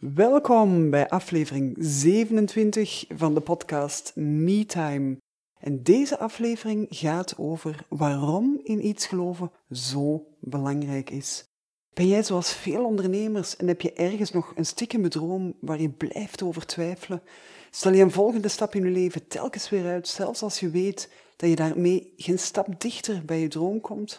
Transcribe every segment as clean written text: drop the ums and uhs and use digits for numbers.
Welkom bij aflevering 27 van de podcast MeTime. En deze aflevering gaat over waarom in iets geloven zo belangrijk is. Ben jij zoals veel ondernemers en heb je ergens nog een stiekeme droom waar je blijft over twijfelen? Stel je een volgende stap in je leven telkens weer uit, zelfs als je weet dat je daarmee geen stap dichter bij je droom komt?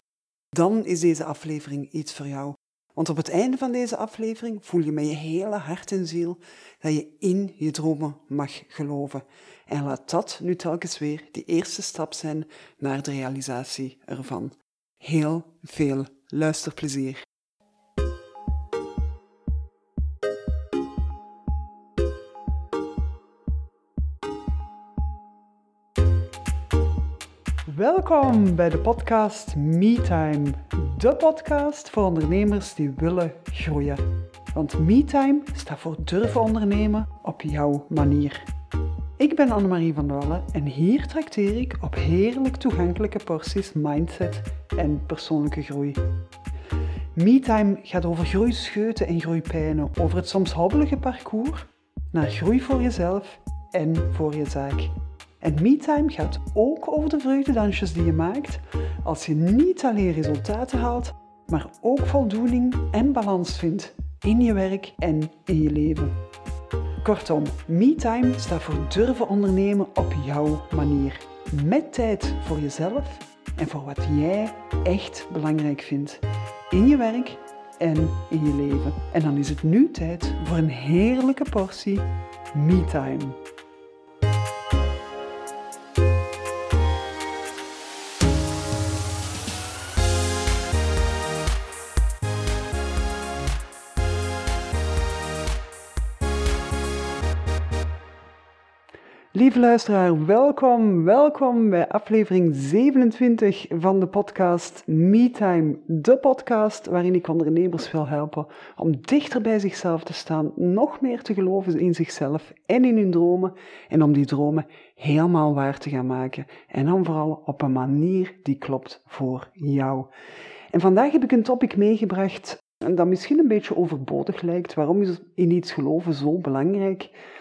Dan is deze aflevering iets voor jou. Want op het einde van deze aflevering voel je met je hele hart en ziel dat je in je dromen mag geloven. En laat dat nu telkens weer die eerste stap zijn naar de realisatie ervan. Heel veel luisterplezier. Welkom bij de podcast MeTime, de podcast voor ondernemers die willen groeien. Want MeTime staat voor durven ondernemen op jouw manier. Ik ben Anne-Marie van de Walle en hier trakteer ik op heerlijk toegankelijke porties mindset en persoonlijke groei. MeTime gaat over groeischeuten en groeipijnen, over het soms hobbelige parcours naar groei voor jezelf en voor je zaak. En MeTime gaat ook over de vreugdedansjes die je maakt als je niet alleen resultaten haalt, maar ook voldoening en balans vindt in je werk en in je leven. Kortom, MeTime staat voor durven ondernemen op jouw manier. Met tijd voor jezelf en voor wat jij echt belangrijk vindt. In je werk en in je leven. En dan is het nu tijd voor een heerlijke portie MeTime. Lieve luisteraar, welkom bij aflevering 27 van de podcast MeTime, de podcast waarin ik ondernemers wil helpen om dichter bij zichzelf te staan, nog meer te geloven in zichzelf en in hun dromen en om die dromen helemaal waar te gaan maken en dan vooral op een manier die klopt voor jou. En vandaag heb ik een topic meegebracht dat misschien een beetje overbodig lijkt, waarom is in iets geloven zo belangrijk?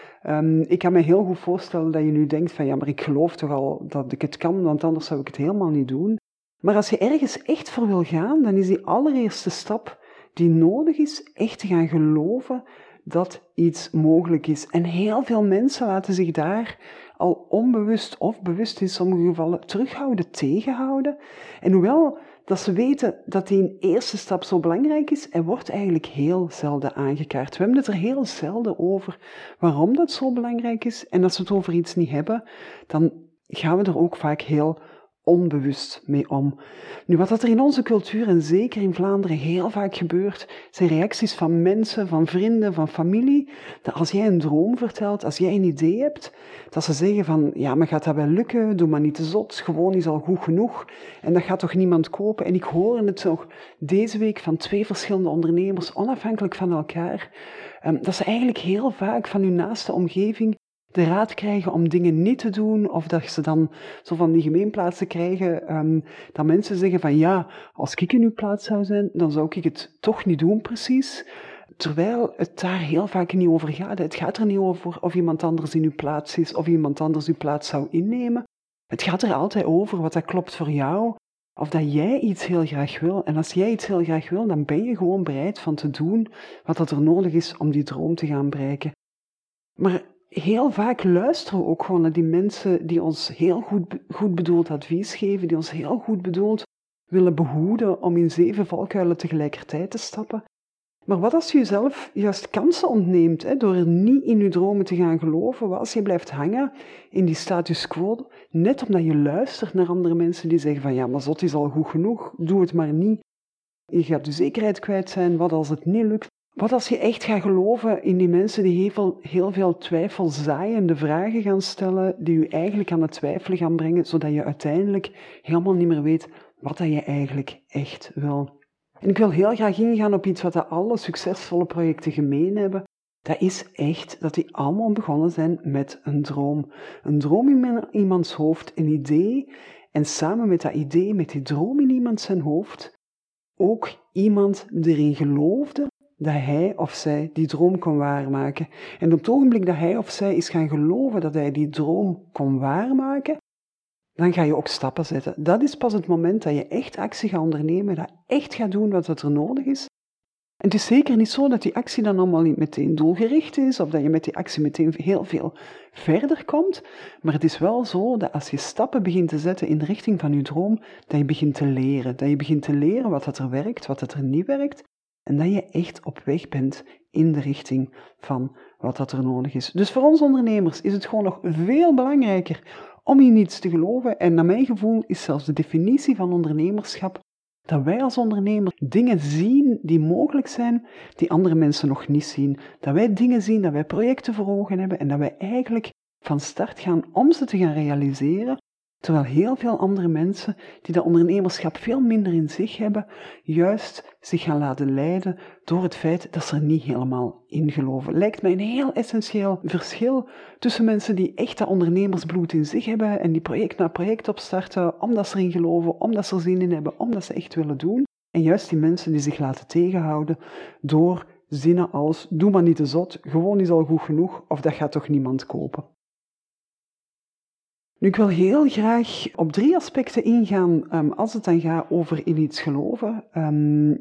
Ik kan me heel goed voorstellen dat je nu denkt van ja, maar ik geloof toch al dat ik het kan, want anders zou ik het helemaal niet doen. Maar als je ergens echt voor wil gaan, dan is die allereerste stap die nodig is, echt te gaan geloven dat iets mogelijk is. En heel veel mensen laten zich daar al onbewust of bewust in sommige gevallen terughouden, tegenhouden. En hoewel dat ze weten dat die een eerste stap zo belangrijk is, en wordt eigenlijk heel zelden aangekaart. We hebben het er heel zelden over waarom dat zo belangrijk is. En als we het over iets niet hebben, dan gaan we er ook vaak heel onbewust mee om. Nu, wat er in onze cultuur, en zeker in Vlaanderen, heel vaak gebeurt, zijn reacties van mensen, van vrienden, van familie, dat als jij een droom vertelt, als jij een idee hebt, dat ze zeggen van, ja, maar gaat dat wel lukken? Doe maar niet te zot, gewoon is al goed genoeg. En dat gaat toch niemand kopen? En ik hoor het nog deze week van 2 verschillende ondernemers, onafhankelijk van elkaar, dat ze eigenlijk heel vaak van hun naaste omgeving de raad krijgen om dingen niet te doen, of dat ze dan zo van die gemeenplaatsen krijgen, dat mensen zeggen van ja, als ik in uw plaats zou zijn, dan zou ik het toch niet doen precies. Terwijl het daar heel vaak niet over gaat. Het gaat er niet over of iemand anders in uw plaats is, of iemand anders uw plaats zou innemen. Het gaat er altijd over wat dat klopt voor jou, of dat jij iets heel graag wil. En als jij iets heel graag wil, dan ben je gewoon bereid van te doen wat dat er nodig is om die droom te gaan bereiken. Maar heel vaak luisteren we ook gewoon naar die mensen die ons heel goed bedoeld advies geven, die ons heel goed bedoeld willen behoeden om in 7 valkuilen tegelijkertijd te stappen. Maar wat als je jezelf juist kansen ontneemt door er niet in je dromen te gaan geloven? Wat als je blijft hangen in die status quo, net omdat je luistert naar andere mensen die zeggen van ja, maar zot is al goed genoeg, doe het maar niet. Je gaat je zekerheid kwijt zijn, wat als het niet lukt? Wat als je echt gaat geloven in die mensen die heel veel twijfelzaaiende vragen gaan stellen, die je eigenlijk aan het twijfelen gaan brengen, zodat je uiteindelijk helemaal niet meer weet wat dat je eigenlijk echt wil. En ik wil heel graag ingaan op iets wat dat alle succesvolle projecten gemeen hebben. Dat is echt dat die allemaal begonnen zijn met een droom. Een droom in iemands hoofd, een idee. En samen met dat idee, met die droom in iemands zijn hoofd, ook iemand die erin geloofde dat hij of zij die droom kon waarmaken. En op het ogenblik dat hij of zij is gaan geloven dat hij die droom kon waarmaken, dan ga je ook stappen zetten. Dat is pas het moment dat je echt actie gaat ondernemen, dat echt gaat doen wat er nodig is. En het is zeker niet zo dat die actie dan allemaal niet meteen doelgericht is, of dat je met die actie meteen heel veel verder komt, maar het is wel zo dat als je stappen begint te zetten in de richting van je droom, dat je begint te leren. Dat je begint te leren wat er werkt, wat er niet werkt, en dat je echt op weg bent in de richting van wat er nodig is. Dus voor ons ondernemers is het gewoon nog veel belangrijker om in iets te geloven. En naar mijn gevoel is zelfs de definitie van ondernemerschap dat wij als ondernemer dingen zien die mogelijk zijn, die andere mensen nog niet zien. Dat wij dingen zien, dat wij projecten voor ogen hebben en dat wij eigenlijk van start gaan om ze te gaan realiseren, terwijl heel veel andere mensen die dat ondernemerschap veel minder in zich hebben, juist zich gaan laten leiden door het feit dat ze er niet helemaal in geloven. Lijkt mij een heel essentieel verschil tussen mensen die echt dat ondernemersbloed in zich hebben en die project na project opstarten, omdat ze erin geloven, omdat ze er zin in hebben, omdat ze echt willen doen. En juist die mensen die zich laten tegenhouden door zinnen als doe maar niet te zot, gewoon is al goed genoeg of dat gaat toch niemand kopen. Nu, ik wil heel graag op 3 aspecten ingaan als het dan gaat over in iets geloven.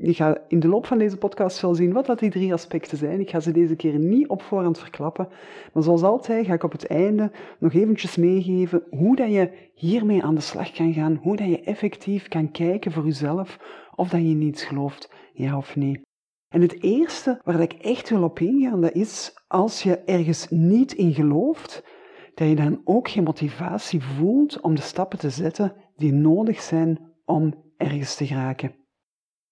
Je gaat in de loop van deze podcast wel zien wat die 3 aspecten zijn. Ik ga ze deze keer niet op voorhand verklappen. Maar zoals altijd ga ik op het einde nog eventjes meegeven hoe dat je hiermee aan de slag kan gaan. Hoe dat je effectief kan kijken voor jezelf of dat je in iets gelooft, ja of nee. En het eerste waar ik echt wil op ingaan, dat is als je ergens niet in gelooft, dat je dan ook geen motivatie voelt om de stappen te zetten die nodig zijn om ergens te geraken.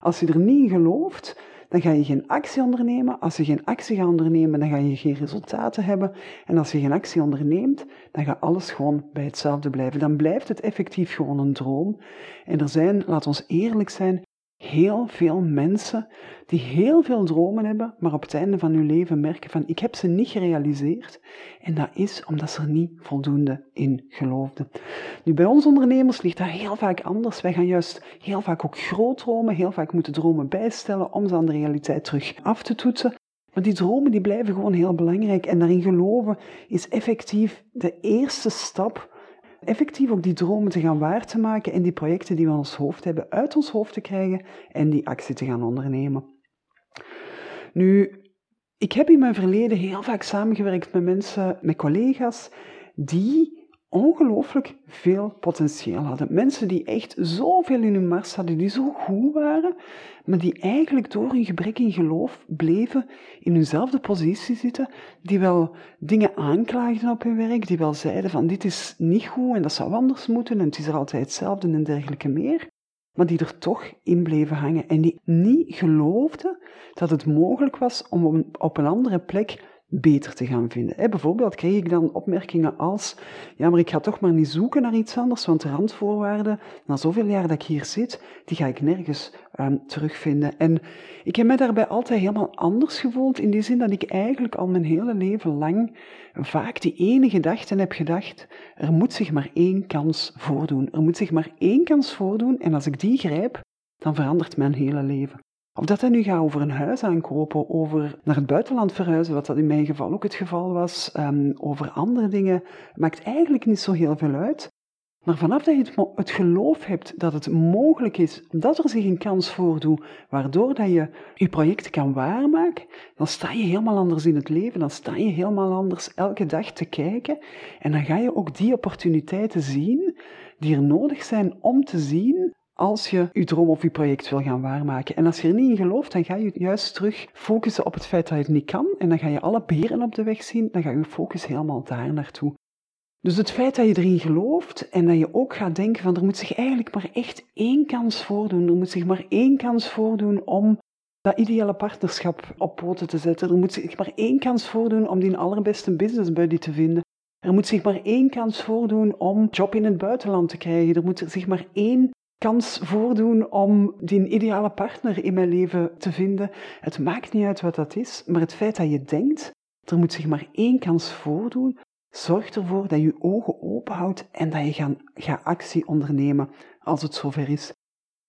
Als je er niet in gelooft, dan ga je geen actie ondernemen. Als je geen actie gaat ondernemen, dan ga je geen resultaten hebben. En als je geen actie onderneemt, dan gaat alles gewoon bij hetzelfde blijven. Dan blijft het effectief gewoon een droom. En er zijn, laat ons eerlijk zijn, heel veel mensen die heel veel dromen hebben, maar op het einde van hun leven merken van ik heb ze niet gerealiseerd. En dat is omdat ze er niet voldoende in geloofden. Nu, bij ons ondernemers ligt dat heel vaak anders. Wij gaan juist heel vaak ook groot dromen, heel vaak moeten dromen bijstellen om ze aan de realiteit terug af te toetsen. Maar die dromen die blijven gewoon heel belangrijk en daarin geloven is effectief de eerste stap effectief ook die dromen te gaan waar te maken en die projecten die we in ons hoofd hebben uit ons hoofd te krijgen en die actie te gaan ondernemen. Nu, ik heb in mijn verleden heel vaak samengewerkt met mensen, met collega's, die ongelooflijk veel potentieel hadden. Mensen die echt zoveel in hun mars hadden, die zo goed waren, maar die eigenlijk door hun gebrek in geloof bleven in hunzelfde positie zitten, die wel dingen aanklaagden op hun werk, die wel zeiden van dit is niet goed en dat zou anders moeten en het is er altijd hetzelfde en dergelijke meer, maar die er toch in bleven hangen en die niet geloofden dat het mogelijk was om op een andere plek beter te gaan vinden. Bijvoorbeeld kreeg ik dan opmerkingen als ja, maar ik ga toch maar niet zoeken naar iets anders, want de randvoorwaarden, na zoveel jaar dat ik hier zit, die ga ik nergens terugvinden. En ik heb mij daarbij altijd helemaal anders gevoeld, in die zin dat ik eigenlijk al mijn hele leven lang vaak die ene gedachte heb gedacht, er moet zich maar één kans voordoen. Er moet zich maar één kans voordoen en als ik die grijp, dan verandert mijn hele leven. Of dat nu gaat over een huis aankopen, over naar het buitenland verhuizen, wat dat in mijn geval ook het geval was, over andere dingen, maakt eigenlijk niet zo heel veel uit. Maar vanaf dat je het geloof hebt dat het mogelijk is, dat er zich een kans voordoet, waardoor dat je je projecten kan waarmaken, dan sta je helemaal anders in het leven, dan sta je helemaal anders elke dag te kijken. En dan ga je ook die opportuniteiten zien die er nodig zijn om te zien als je je droom of je project wil gaan waarmaken. En als je er niet in gelooft, dan ga je juist terug focussen op het feit dat je het niet kan. En dan ga je alle beren op de weg zien. Dan ga je focus helemaal daar naartoe. Dus het feit dat je erin gelooft en dat je ook gaat denken van er moet zich eigenlijk maar echt één kans voordoen. Er moet zich maar één kans voordoen om dat ideale partnerschap op poten te zetten. Er moet zich maar één kans voordoen om die allerbeste business buddy te vinden. Er moet zich maar één kans voordoen om een job in het buitenland te krijgen. Er moet zich maar één kans voordoen om die ideale partner in mijn leven te vinden. Het maakt niet uit wat dat is, maar het feit dat je denkt, er moet zich maar één kans voordoen, zorgt ervoor dat je je ogen openhoudt en dat je gaat actie ondernemen als het zover is.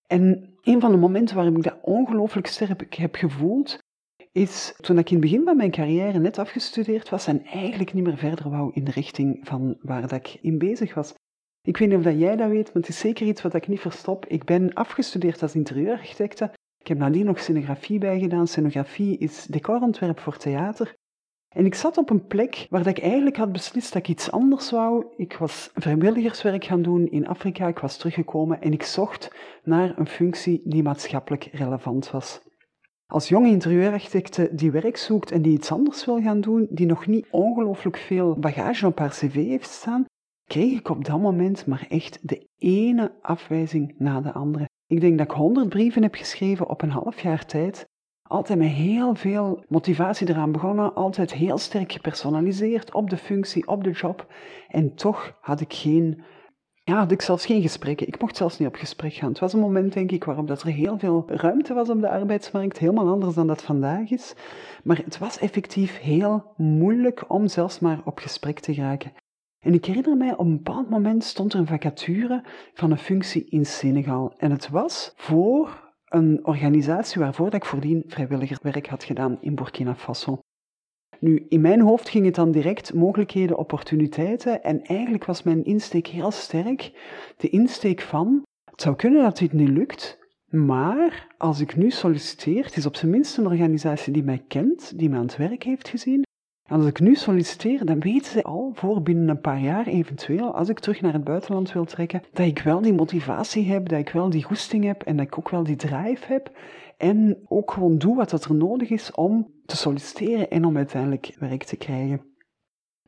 En een van de momenten waarom ik dat ongelooflijk sterk heb gevoeld, is toen ik in het begin van mijn carrière net afgestudeerd was en eigenlijk niet meer verder wou in de richting van waar dat ik in bezig was. Ik weet niet of dat jij dat weet, maar het is zeker iets wat ik niet verstop. Ik ben afgestudeerd als interieurarchitecte. Ik heb nadien nog scenografie bijgedaan. Scenografie is decorontwerp voor theater. En ik zat op een plek waar ik eigenlijk had beslist dat ik iets anders wou. Ik was vrijwilligerswerk gaan doen in Afrika, ik was teruggekomen en ik zocht naar een functie die maatschappelijk relevant was. Als jonge interieurarchitecte die werk zoekt en die iets anders wil gaan doen, die nog niet ongelooflijk veel bagage op haar cv heeft staan, kreeg ik op dat moment maar echt de ene afwijzing na de andere. Ik denk dat ik 100 brieven heb geschreven op een half jaar tijd. Altijd met heel veel motivatie eraan begonnen, altijd heel sterk gepersonaliseerd op de functie, op de job. En toch had ik zelfs geen gesprekken. Ik mocht zelfs niet op gesprek gaan. Het was een moment, denk ik, waarop dat er heel veel ruimte was op de arbeidsmarkt. Helemaal anders dan dat vandaag is. Maar het was effectief heel moeilijk om zelfs maar op gesprek te geraken. En ik herinner mij, op een bepaald moment stond er een vacature van een functie in Senegal. En het was voor een organisatie waarvoor ik voordien vrijwilligerswerk had gedaan in Burkina Faso. Nu, in mijn hoofd ging het dan direct mogelijkheden, opportuniteiten en eigenlijk was mijn insteek heel sterk. De insteek van, het zou kunnen dat dit niet lukt, maar als ik nu solliciteer, het is op zijn minst een organisatie die mij kent, die mij aan het werk heeft gezien. Als ik nu solliciteer, dan weten ze al voor binnen een paar jaar eventueel, als ik terug naar het buitenland wil trekken, dat ik wel die motivatie heb, dat ik wel die goesting heb en dat ik ook wel die drive heb. En ook gewoon doe wat er nodig is om te solliciteren en om uiteindelijk werk te krijgen.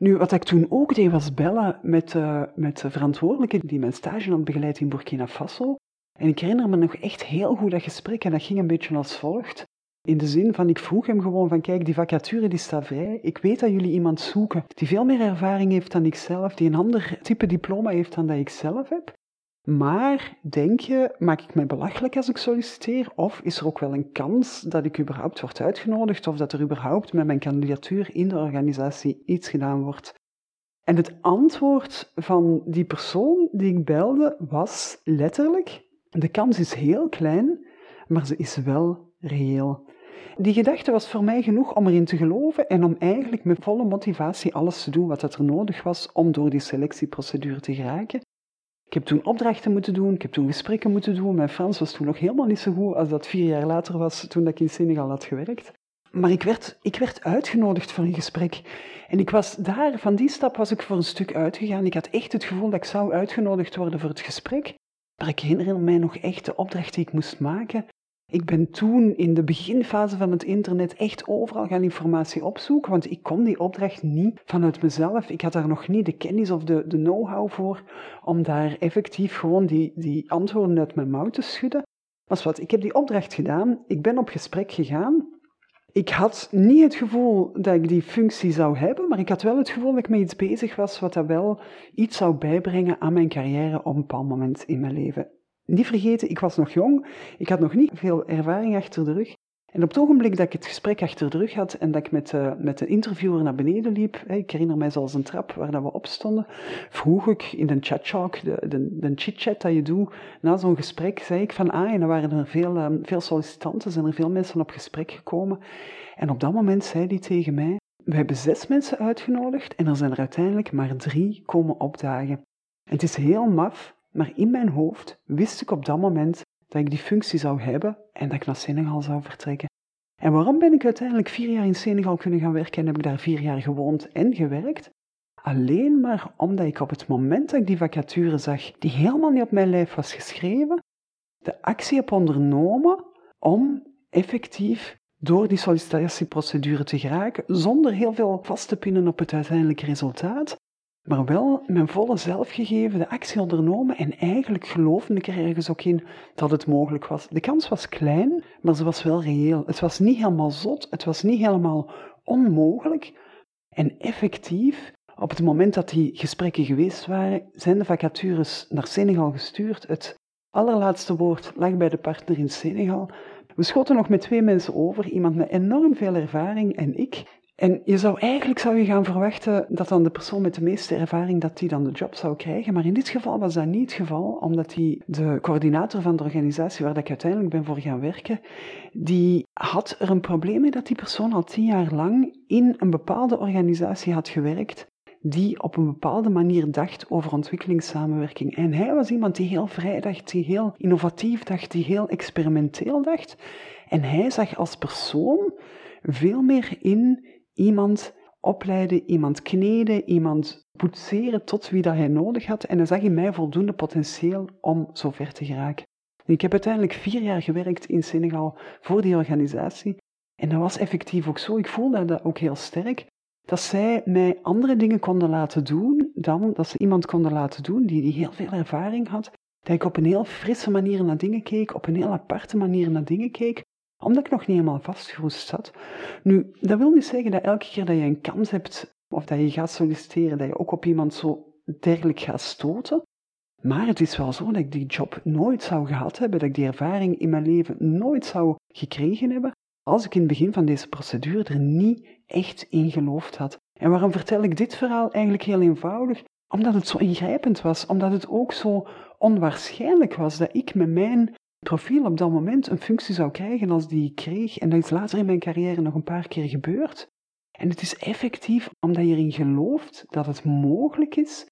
Nu, wat ik toen ook deed was bellen met de verantwoordelijke die mijn stage had begeleid in Burkina Faso. En ik herinner me nog echt heel goed dat gesprek en dat ging een beetje als volgt. In de zin van, ik vroeg hem gewoon van, kijk, die vacature die staat vrij. Ik weet dat jullie iemand zoeken die veel meer ervaring heeft dan ik zelf, die een ander type diploma heeft dan dat ik zelf heb. Maar, denk je, maak ik mij belachelijk als ik solliciteer? Of is er ook wel een kans dat ik überhaupt word uitgenodigd of dat er überhaupt met mijn kandidatuur in de organisatie iets gedaan wordt? En het antwoord van die persoon die ik belde was letterlijk, de kans is heel klein, maar ze is wel reëel. Die gedachte was voor mij genoeg om erin te geloven en om eigenlijk met volle motivatie alles te doen wat er nodig was om door die selectieprocedure te geraken. Ik heb toen opdrachten moeten doen, ik heb toen gesprekken moeten doen. Mijn Frans was toen nog helemaal niet zo goed als dat 4 jaar later was toen ik in Senegal had gewerkt. Maar ik werd uitgenodigd voor een gesprek. En ik was daar, van die stap was ik voor een stuk uitgegaan. Ik had echt het gevoel dat ik zou uitgenodigd worden voor het gesprek. Maar ik herinner mij nog echt de opdracht die ik moest maken. Ik ben toen in de beginfase van het internet echt overal gaan informatie opzoeken, want ik kon die opdracht niet vanuit mezelf. Ik had daar nog niet de kennis of de know-how voor om daar effectief gewoon die antwoorden uit mijn mouw te schudden. Maar wat, ik heb die opdracht gedaan, ik ben op gesprek gegaan. Ik had niet het gevoel dat ik die functie zou hebben, maar ik had wel het gevoel dat ik met iets bezig was wat dat wel iets zou bijbrengen aan mijn carrière op een bepaald moment in mijn leven. Niet vergeten, ik was nog jong, ik had nog niet veel ervaring achter de rug. En op het ogenblik dat ik het gesprek achter de rug had en dat ik met de interviewer naar beneden liep, ik herinner mij zelfs een trap waar dat we op stonden, vroeg ik in de chat-talk, de chit-chat dat je doet, na zo'n gesprek, zei ik van, en dan waren er veel sollicitanten, zijn er veel mensen op gesprek gekomen. En op dat moment zei die tegen mij, we hebben 6 mensen uitgenodigd en er zijn er uiteindelijk maar 3 komen opdagen. En het is heel maf. Maar in mijn hoofd wist ik op dat moment dat ik die functie zou hebben en dat ik naar Senegal zou vertrekken. En waarom ben ik uiteindelijk 4 jaar in Senegal kunnen gaan werken en heb ik daar 4 jaar gewoond en gewerkt? Alleen maar omdat ik op het moment dat ik die vacature zag, die helemaal niet op mijn lijf was geschreven, de actie heb ondernomen om effectief door die sollicitatieprocedure te geraken, zonder heel veel vast te pinnen op het uiteindelijke resultaat. Maar wel mijn volle zelfgegeven, de actie ondernomen en eigenlijk geloofde ik er ergens ook in dat het mogelijk was. De kans was klein, maar ze was wel reëel. Het was niet helemaal zot, het was niet helemaal onmogelijk. En effectief, op het moment dat die gesprekken geweest waren, zijn de vacatures naar Senegal gestuurd. Het allerlaatste woord lag bij de partner in Senegal. We schoten nog met 2 mensen over, iemand met enorm veel ervaring en ik. En je zou eigenlijk gaan verwachten dat dan de persoon met de meeste ervaring dat die dan de job zou krijgen. Maar in dit geval was dat niet het geval, omdat de coördinator van de organisatie waar ik uiteindelijk ben voor gaan werken, die had er een probleem mee dat die persoon al 10 jaar lang in een bepaalde organisatie had gewerkt die op een bepaalde manier dacht over ontwikkelingssamenwerking. En hij was iemand die heel vrij dacht, die heel innovatief dacht, die heel experimenteel dacht. En hij zag als persoon veel meer in iemand opleiden, iemand kneden, iemand poetseren tot wie dat hij nodig had. En hij zag in mij voldoende potentieel om zo ver te geraken. En ik heb uiteindelijk 4 jaar gewerkt in Senegal voor die organisatie. En dat was effectief ook zo. Ik voelde dat ook heel sterk. Dat zij mij andere dingen konden laten doen dan dat ze iemand konden laten doen die heel veel ervaring had. Dat ik op een heel frisse manier naar dingen keek, op een heel aparte manier naar dingen keek, omdat ik nog niet helemaal vastgeroest zat. Nu, dat wil niet zeggen dat elke keer dat je een kans hebt of dat je gaat solliciteren, dat je ook op iemand zo dergelijk gaat stoten. Maar het is wel zo dat ik die job nooit zou gehad hebben, dat ik die ervaring in mijn leven nooit zou gekregen hebben, als ik in het begin van deze procedure er niet echt in geloofd had. En waarom vertel ik dit verhaal? Eigenlijk heel eenvoudig. Omdat het zo ingrijpend was, omdat het ook zo onwaarschijnlijk was dat ik met mijn profiel op dat moment een functie zou krijgen als die ik kreeg. En dat is later in mijn carrière nog een paar keer gebeurd. En het is effectief omdat je erin gelooft dat het mogelijk is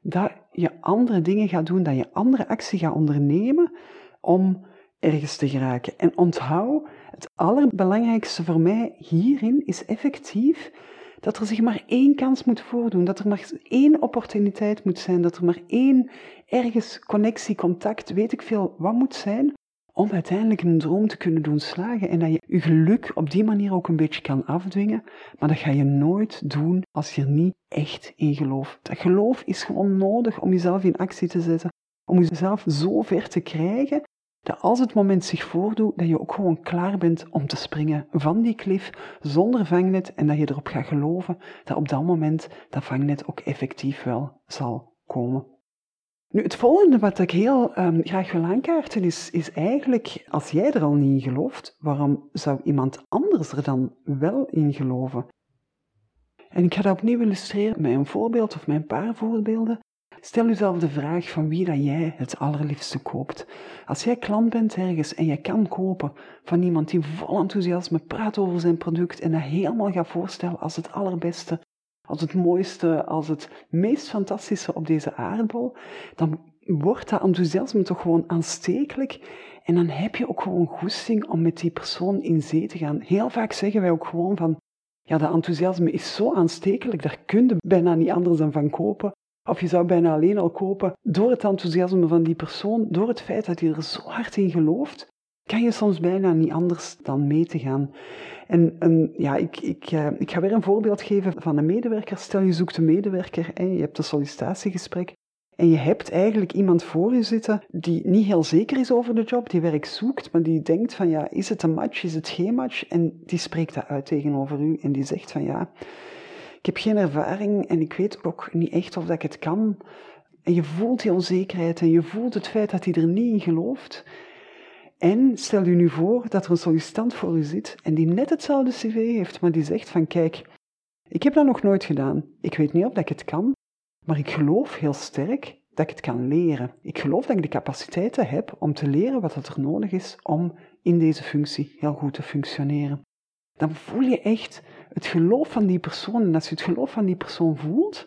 dat je andere dingen gaat doen, dat je andere actie gaat ondernemen om ergens te geraken. En onthoud, het allerbelangrijkste voor mij hierin is effectief dat er zich maar 1 kans moet voordoen, dat er maar 1 opportuniteit moet zijn, dat er maar 1 ergens connectie, contact, weet ik veel, wat moet zijn, om uiteindelijk een droom te kunnen doen slagen en dat je je geluk op die manier ook een beetje kan afdwingen, maar dat ga je nooit doen als je er niet echt in gelooft. Dat geloof is gewoon nodig om jezelf in actie te zetten, om jezelf zo ver te krijgen, dat als het moment zich voordoet, dat je ook gewoon klaar bent om te springen van die klif zonder vangnet en dat je erop gaat geloven dat op dat moment dat vangnet ook effectief wel zal komen. Nu, het volgende wat ik heel graag wil aankaarten is eigenlijk, als jij er al niet in gelooft, waarom zou iemand anders er dan wel in geloven? En ik ga dat opnieuw illustreren met een voorbeeld of met een paar voorbeelden. Stel jezelf de vraag van wie dat jij het allerliefste koopt. Als jij klant bent ergens en jij kan kopen van iemand die vol enthousiasme praat over zijn product en dat helemaal gaat voorstellen als het allerbeste, als het mooiste, als het meest fantastische op deze aardbol, dan wordt dat enthousiasme toch gewoon aanstekelijk en dan heb je ook gewoon goesting om met die persoon in zee te gaan. Heel vaak zeggen wij ook gewoon van, ja, dat enthousiasme is zo aanstekelijk, daar kun je bijna niet anders dan van kopen. Of je zou bijna alleen al kopen door het enthousiasme van die persoon, door het feit dat hij er zo hard in gelooft, kan je soms bijna niet anders dan mee te gaan. Ik ga weer een voorbeeld geven van een medewerker. Stel je zoekt een medewerker en je hebt een sollicitatiegesprek en je hebt eigenlijk iemand voor je zitten die niet heel zeker is over de job, die werk zoekt, maar die denkt van ja, is het een match, is het geen match? En die spreekt dat uit tegenover u en die zegt van ja, ik heb geen ervaring en ik weet ook niet echt of dat ik het kan. En je voelt die onzekerheid en je voelt het feit dat hij er niet in gelooft. En stel je nu voor dat er een sollicitant voor u zit en die net hetzelfde cv heeft, maar die zegt van kijk, ik heb dat nog nooit gedaan. Ik weet niet of dat ik het kan, maar ik geloof heel sterk dat ik het kan leren. Ik geloof dat ik de capaciteiten heb om te leren wat er nodig is om in deze functie heel goed te functioneren. Dan voel je echt het geloof van die persoon. En als je het geloof van die persoon voelt,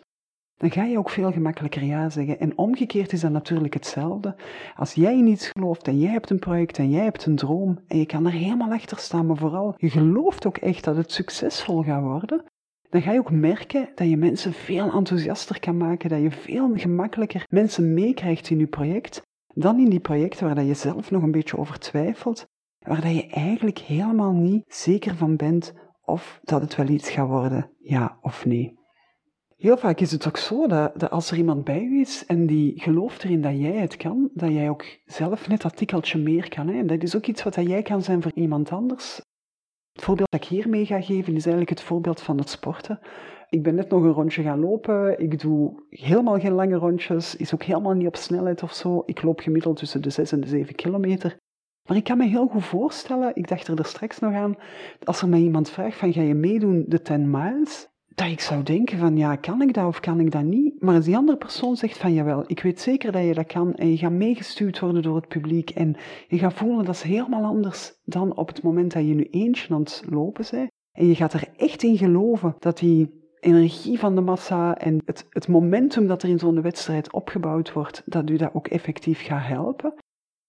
dan ga je ook veel gemakkelijker ja zeggen. En omgekeerd is dat natuurlijk hetzelfde. Als jij in iets gelooft en jij hebt een project en jij hebt een droom en je kan er helemaal achter staan, maar vooral je gelooft ook echt dat het succesvol gaat worden, dan ga je ook merken dat je mensen veel enthousiaster kan maken, dat je veel gemakkelijker mensen meekrijgt in je project dan in die projecten waar je zelf nog een beetje over twijfelt, waar je eigenlijk helemaal niet zeker van bent of dat het wel iets gaat worden, ja of nee. Heel vaak is het ook zo dat als er iemand bij u is en die gelooft erin dat jij het kan, dat jij ook zelf net dat tikkeltje meer kan. En dat is ook iets wat jij kan zijn voor iemand anders. Het voorbeeld dat ik hiermee ga geven is eigenlijk het voorbeeld van het sporten. Ik ben net nog een rondje gaan lopen, ik doe helemaal geen lange rondjes, is ook helemaal niet op snelheid of zo. Ik loop gemiddeld tussen de 6 en de 7 kilometer. Maar ik kan me heel goed voorstellen, ik dacht er straks nog aan, als er mij iemand vraagt van ga je meedoen de 10 miles, dat ik zou denken van ja, kan ik dat of kan ik dat niet? Maar als die andere persoon zegt van jawel, ik weet zeker dat je dat kan en je gaat meegestuurd worden door het publiek en je gaat voelen dat is helemaal anders dan op het moment dat je nu eentje aan het lopen bent. En je gaat er echt in geloven dat die energie van de massa en het momentum dat er in zo'n wedstrijd opgebouwd wordt, dat u dat ook effectief gaat helpen.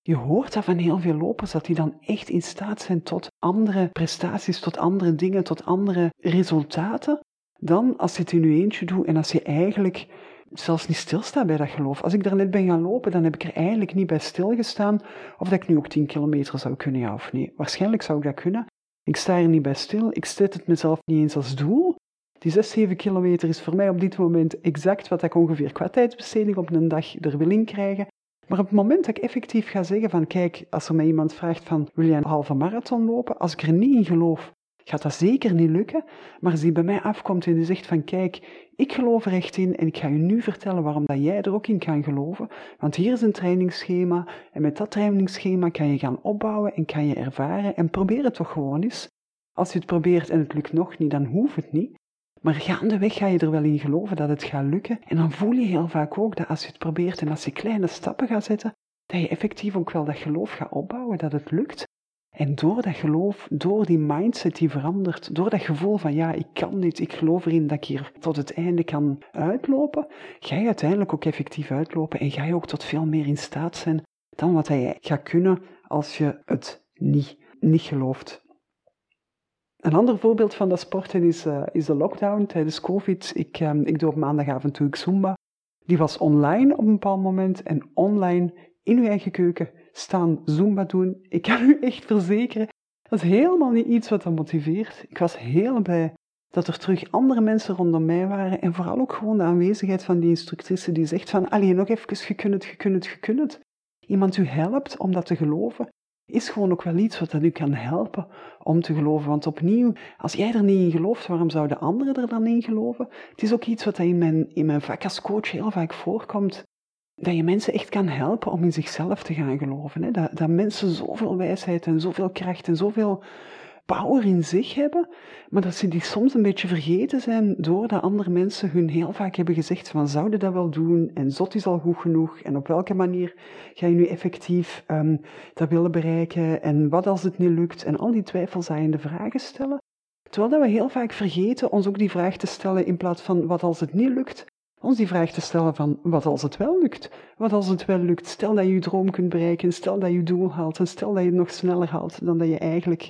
Je hoort dat van heel veel lopers, dat die dan echt in staat zijn tot andere prestaties, tot andere dingen, tot andere resultaten, dan als je het in je eentje doet en als je eigenlijk zelfs niet stilstaat bij dat geloof. Als ik daar net ben gaan lopen, dan heb ik er eigenlijk niet bij stilgestaan of dat ik nu ook 10 kilometer zou kunnen, ja of nee. Waarschijnlijk zou ik dat kunnen. Ik sta er niet bij stil, ik zet het mezelf niet eens als doel. Die 6-7 kilometer is voor mij op dit moment exact wat ik ongeveer qua tijdsbesteding op een dag er wil in krijgen. Maar op het moment dat ik effectief ga zeggen van kijk, als er mij iemand vraagt van wil jij een halve marathon lopen? Als ik er niet in geloof, gaat dat zeker niet lukken. Maar als die bij mij afkomt en die zegt van kijk, ik geloof er echt in en ik ga je nu vertellen waarom dat jij er ook in kan geloven. Want hier is een trainingsschema en met dat trainingsschema kan je gaan opbouwen en kan je ervaren en probeer het toch gewoon eens. Als je het probeert en het lukt nog niet, dan hoeft het niet. Maar gaandeweg ga je er wel in geloven dat het gaat lukken. En dan voel je heel vaak ook dat als je het probeert en als je kleine stappen gaat zetten, dat je effectief ook wel dat geloof gaat opbouwen, dat het lukt. En door dat geloof, door die mindset die verandert, door dat gevoel van ja, ik kan dit, ik geloof erin dat ik hier tot het einde kan uitlopen, ga je uiteindelijk ook effectief uitlopen en ga je ook tot veel meer in staat zijn dan wat je gaat kunnen als je het niet gelooft. Een ander voorbeeld van dat sporten is de lockdown tijdens COVID. Ik doe op maandagavond doe ik Zumba. Die was online op een bepaald moment en online in uw eigen keuken staan Zumba doen. Ik kan u echt verzekeren, dat is helemaal niet iets wat dat motiveert. Ik was heel blij dat er terug andere mensen rondom mij waren en vooral ook gewoon de aanwezigheid van die instructrice die zegt van allee, nog even, je kunt het. Iemand u helpt om dat te geloven. Is gewoon ook wel iets wat dat u kan helpen om te geloven. Want opnieuw, als jij er niet in gelooft, waarom zouden anderen er dan in geloven? Het is ook iets wat in mijn vak als coach heel vaak voorkomt. Dat je mensen echt kan helpen om in zichzelf te gaan geloven. Hè? Dat mensen zoveel wijsheid en zoveel kracht en zoveel power in zich hebben, maar dat ze die soms een beetje vergeten zijn doordat andere mensen hun heel vaak hebben gezegd van zouden dat wel doen en zot is al goed genoeg en op welke manier ga je nu effectief dat willen bereiken en wat als het niet lukt en al die twijfelzaaiende vragen stellen. Terwijl dat we heel vaak vergeten ons ook die vraag te stellen in plaats van wat als het niet lukt, ons die vraag te stellen van wat als het wel lukt? Wat als het wel lukt? Stel dat je je droom kunt bereiken, stel dat je je doel haalt en stel dat je het nog sneller haalt dan dat je eigenlijk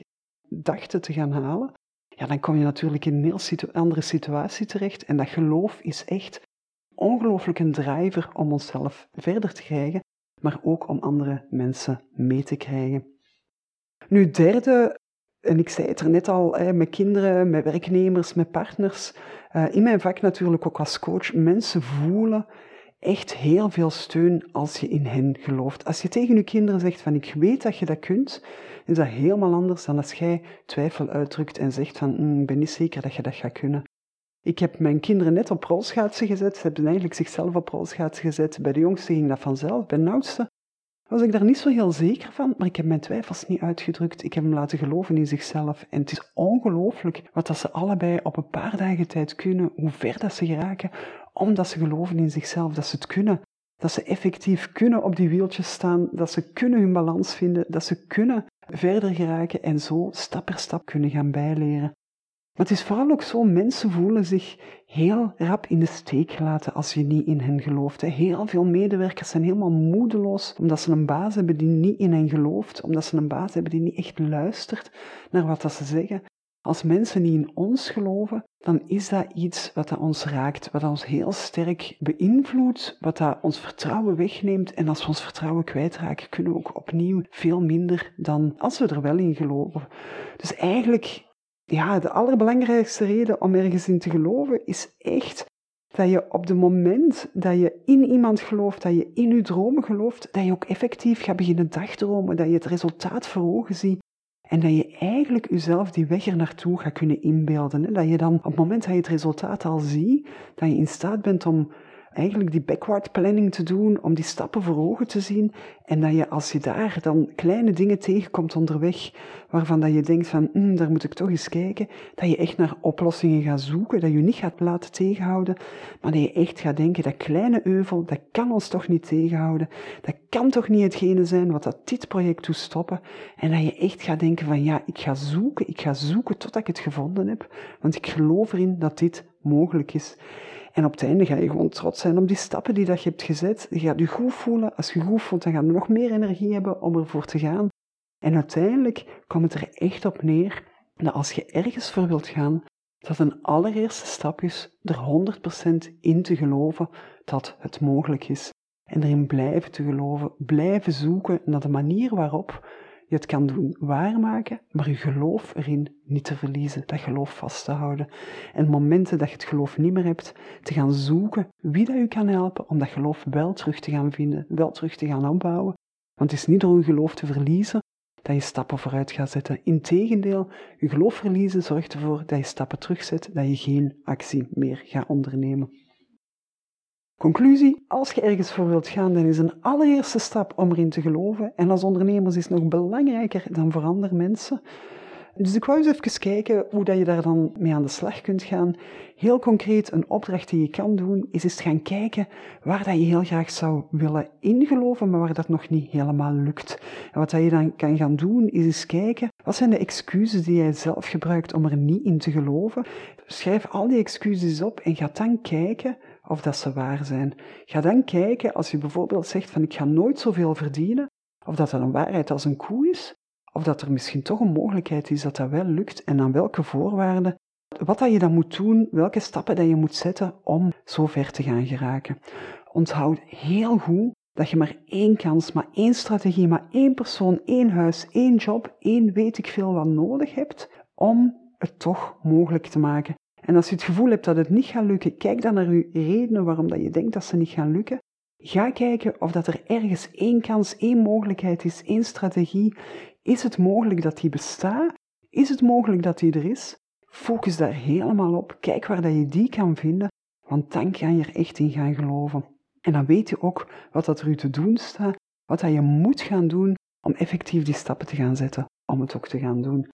dachten te gaan halen, ja, dan kom je natuurlijk in een heel andere situatie terecht. En dat geloof is echt ongelooflijk een drijver om onszelf verder te krijgen, maar ook om andere mensen mee te krijgen. Nu, derde, en ik zei het er net al, met kinderen, met werknemers, met partners, in mijn vak natuurlijk ook als coach, mensen voelen echt heel veel steun als je in hen gelooft. Als je tegen je kinderen zegt van ik weet dat je dat kunt, is dat helemaal anders dan als jij twijfel uitdrukt en zegt van ik ben niet zeker dat je dat gaat kunnen. Ik heb mijn kinderen net op rolschaatsen gezet, ze hebben eigenlijk zichzelf op rolschaatsen gezet. Bij de jongste ging dat vanzelf, bij de oudste was ik daar niet zo heel zeker van, maar ik heb mijn twijfels niet uitgedrukt. Ik heb hem laten geloven in zichzelf. En het is ongelooflijk wat dat ze allebei op een paar dagen tijd kunnen, hoe ver dat ze geraken, omdat ze geloven in zichzelf, dat ze het kunnen. Dat ze effectief kunnen op die wieltjes staan, dat ze kunnen hun balans vinden, dat ze kunnen verder geraken en zo stap per stap kunnen gaan bijleren. Maar het is vooral ook zo, mensen voelen zich heel rap in de steek gelaten als je niet in hen gelooft. Heel veel medewerkers zijn helemaal moedeloos omdat ze een baas hebben die niet in hen gelooft, omdat ze een baas hebben die niet echt luistert naar wat dat ze zeggen. Als mensen niet in ons geloven, dan is dat iets wat dat ons raakt, wat dat ons heel sterk beïnvloedt, wat dat ons vertrouwen wegneemt. En als we ons vertrouwen kwijtraken, kunnen we ook opnieuw veel minder dan als we er wel in geloven. Dus eigenlijk, ja, de allerbelangrijkste reden om ergens in te geloven is echt dat je op het moment dat je in iemand gelooft, dat je in je dromen gelooft, dat je ook effectief gaat beginnen dagdromen, dat je het resultaat voor ogen ziet. En dat je eigenlijk jezelf die weg er naartoe gaat kunnen inbeelden. Dat je dan op het moment dat je het resultaat al ziet, dat je in staat bent om eigenlijk die backward planning te doen, om die stappen voor ogen te zien. En dat je, als je daar dan kleine dingen tegenkomt onderweg, waarvan dat je denkt van, daar moet ik toch eens kijken, dat je echt naar oplossingen gaat zoeken, dat je niet gaat laten tegenhouden, maar dat je echt gaat denken, dat kleine euvel, dat kan ons toch niet tegenhouden, dat kan toch niet hetgene zijn wat dat dit project doet stoppen. En dat je echt gaat denken van, ja, ik ga zoeken totdat ik het gevonden heb, want ik geloof erin dat dit mogelijk is. En op het einde ga je gewoon trots zijn op die stappen die dat je hebt gezet. Je gaat je goed voelen. Als je goed voelt, dan ga je nog meer energie hebben om ervoor te gaan. En uiteindelijk komt het er echt op neer dat als je ergens voor wilt gaan, dat een allereerste stap is er 100% in te geloven dat het mogelijk is. En erin blijven te geloven, blijven zoeken naar de manier waarop je het kan doen waarmaken, maar je geloof erin niet te verliezen, dat geloof vast te houden. En momenten dat je het geloof niet meer hebt, te gaan zoeken wie dat je kan helpen om dat geloof wel terug te gaan vinden, wel terug te gaan opbouwen. Want het is niet door je geloof te verliezen dat je stappen vooruit gaat zetten. Integendeel, je geloof verliezen zorgt ervoor dat je stappen terugzet, dat je geen actie meer gaat ondernemen. Conclusie, als je ergens voor wilt gaan, dan is een allereerste stap om erin te geloven. En als ondernemers is het nog belangrijker dan voor andere mensen. Dus ik wou eens even kijken hoe je daar dan mee aan de slag kunt gaan. Heel concreet, een opdracht die je kan doen, is eens gaan kijken waar dat je heel graag zou willen ingeloven, maar waar dat nog niet helemaal lukt. En wat dat je dan kan gaan doen, is eens kijken, wat zijn de excuses die jij zelf gebruikt om er niet in te geloven? Schrijf al die excuses op en ga dan kijken of dat ze waar zijn. Ga dan kijken, als je bijvoorbeeld zegt van ik ga nooit zoveel verdienen, of dat een waarheid als een koe is, of dat er misschien toch een mogelijkheid is dat dat wel lukt en aan welke voorwaarden, wat dat je dan moet doen, welke stappen dat je moet zetten om zo ver te gaan geraken. Onthoud heel goed dat je maar één kans, maar één strategie, maar één persoon, één huis, één job, één weet ik veel wat nodig hebt om het toch mogelijk te maken. En als je het gevoel hebt dat het niet gaat lukken, kijk dan naar je redenen waarom dat je denkt dat ze niet gaan lukken. Ga kijken of dat er ergens één kans, één mogelijkheid is, één strategie. Is het mogelijk dat die bestaat? Is het mogelijk dat die er is? Focus daar helemaal op. Kijk waar dat je die kan vinden, want dan kan je er echt in gaan geloven. En dan weet je ook wat dat er u te doen staat, wat dat je moet gaan doen om effectief die stappen te gaan zetten, om het ook te gaan doen.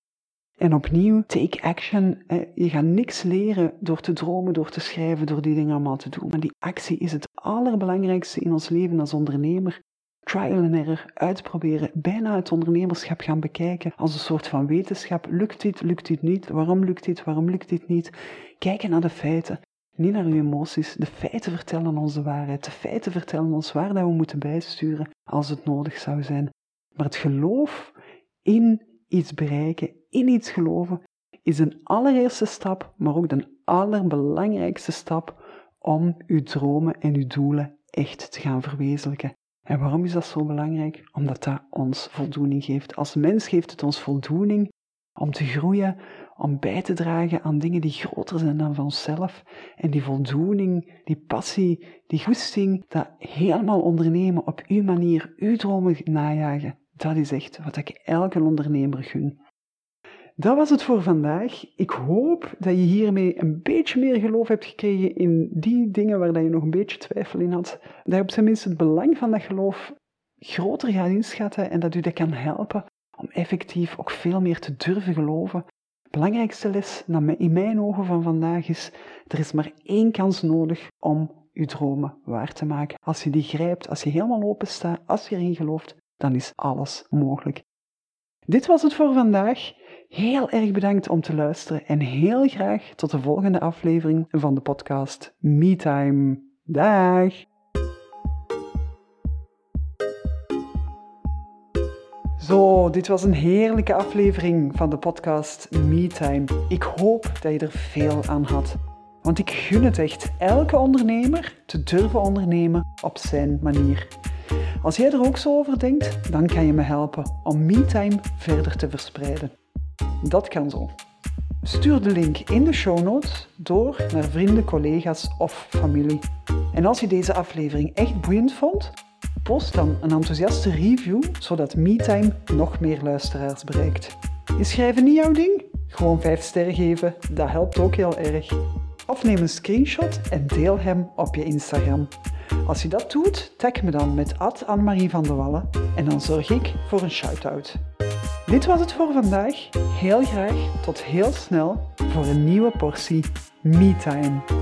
En opnieuw, take action. Je gaat niks leren door te dromen, door te schrijven, door die dingen allemaal te doen. Maar die actie is het allerbelangrijkste in ons leven als ondernemer. Trial and error, uitproberen, bijna het ondernemerschap gaan bekijken als een soort van wetenschap. Lukt dit niet? Waarom lukt dit niet? Kijken naar de feiten, niet naar uw emoties. De feiten vertellen ons de waarheid. De feiten vertellen ons waar dat we moeten bijsturen als het nodig zou zijn. Maar het geloof in iets bereiken, in iets geloven, is een allereerste stap, maar ook de allerbelangrijkste stap om uw dromen en uw doelen echt te gaan verwezenlijken. En waarom is dat zo belangrijk? Omdat dat ons voldoening geeft. Als mens geeft het ons voldoening om te groeien, om bij te dragen aan dingen die groter zijn dan van onszelf. En die voldoening, die passie, die goesting, dat helemaal ondernemen op uw manier, uw dromen najagen, dat is echt wat ik elke ondernemer gun. Dat was het voor vandaag. Ik hoop dat je hiermee een beetje meer geloof hebt gekregen in die dingen waar je nog een beetje twijfel in had. Dat je op zijn minst het belang van dat geloof groter gaat inschatten en dat u dat kan helpen om effectief ook veel meer te durven geloven. De belangrijkste les in mijn ogen van vandaag is, er is maar één kans nodig om uw dromen waar te maken. Als je die grijpt, als je helemaal open staat, als je erin gelooft, dan is alles mogelijk. Dit was het voor vandaag. Heel erg bedankt om te luisteren en heel graag tot de volgende aflevering van de podcast MeTime. Dag! Zo, dit was een heerlijke aflevering van de podcast MeTime. Ik hoop dat je er veel aan had. Want ik gun het echt elke ondernemer te durven ondernemen op zijn manier. Als jij er ook zo over denkt, dan kan je me helpen om MeTime verder te verspreiden. Dat kan zo. Stuur de link in de show notes door naar vrienden, collega's of familie. En als je deze aflevering echt boeiend vond, post dan een enthousiaste review, zodat MeTime nog meer luisteraars bereikt. Is schrijven niet jouw ding? Gewoon 5 sterren geven, dat helpt ook heel erg. of neem een screenshot en deel hem op je Instagram. Als je dat doet, tag me dan met @Anne-Marie van de Walle en dan zorg ik voor een shout-out. Dit was het voor vandaag. Heel graag tot heel snel voor een nieuwe portie MeTime.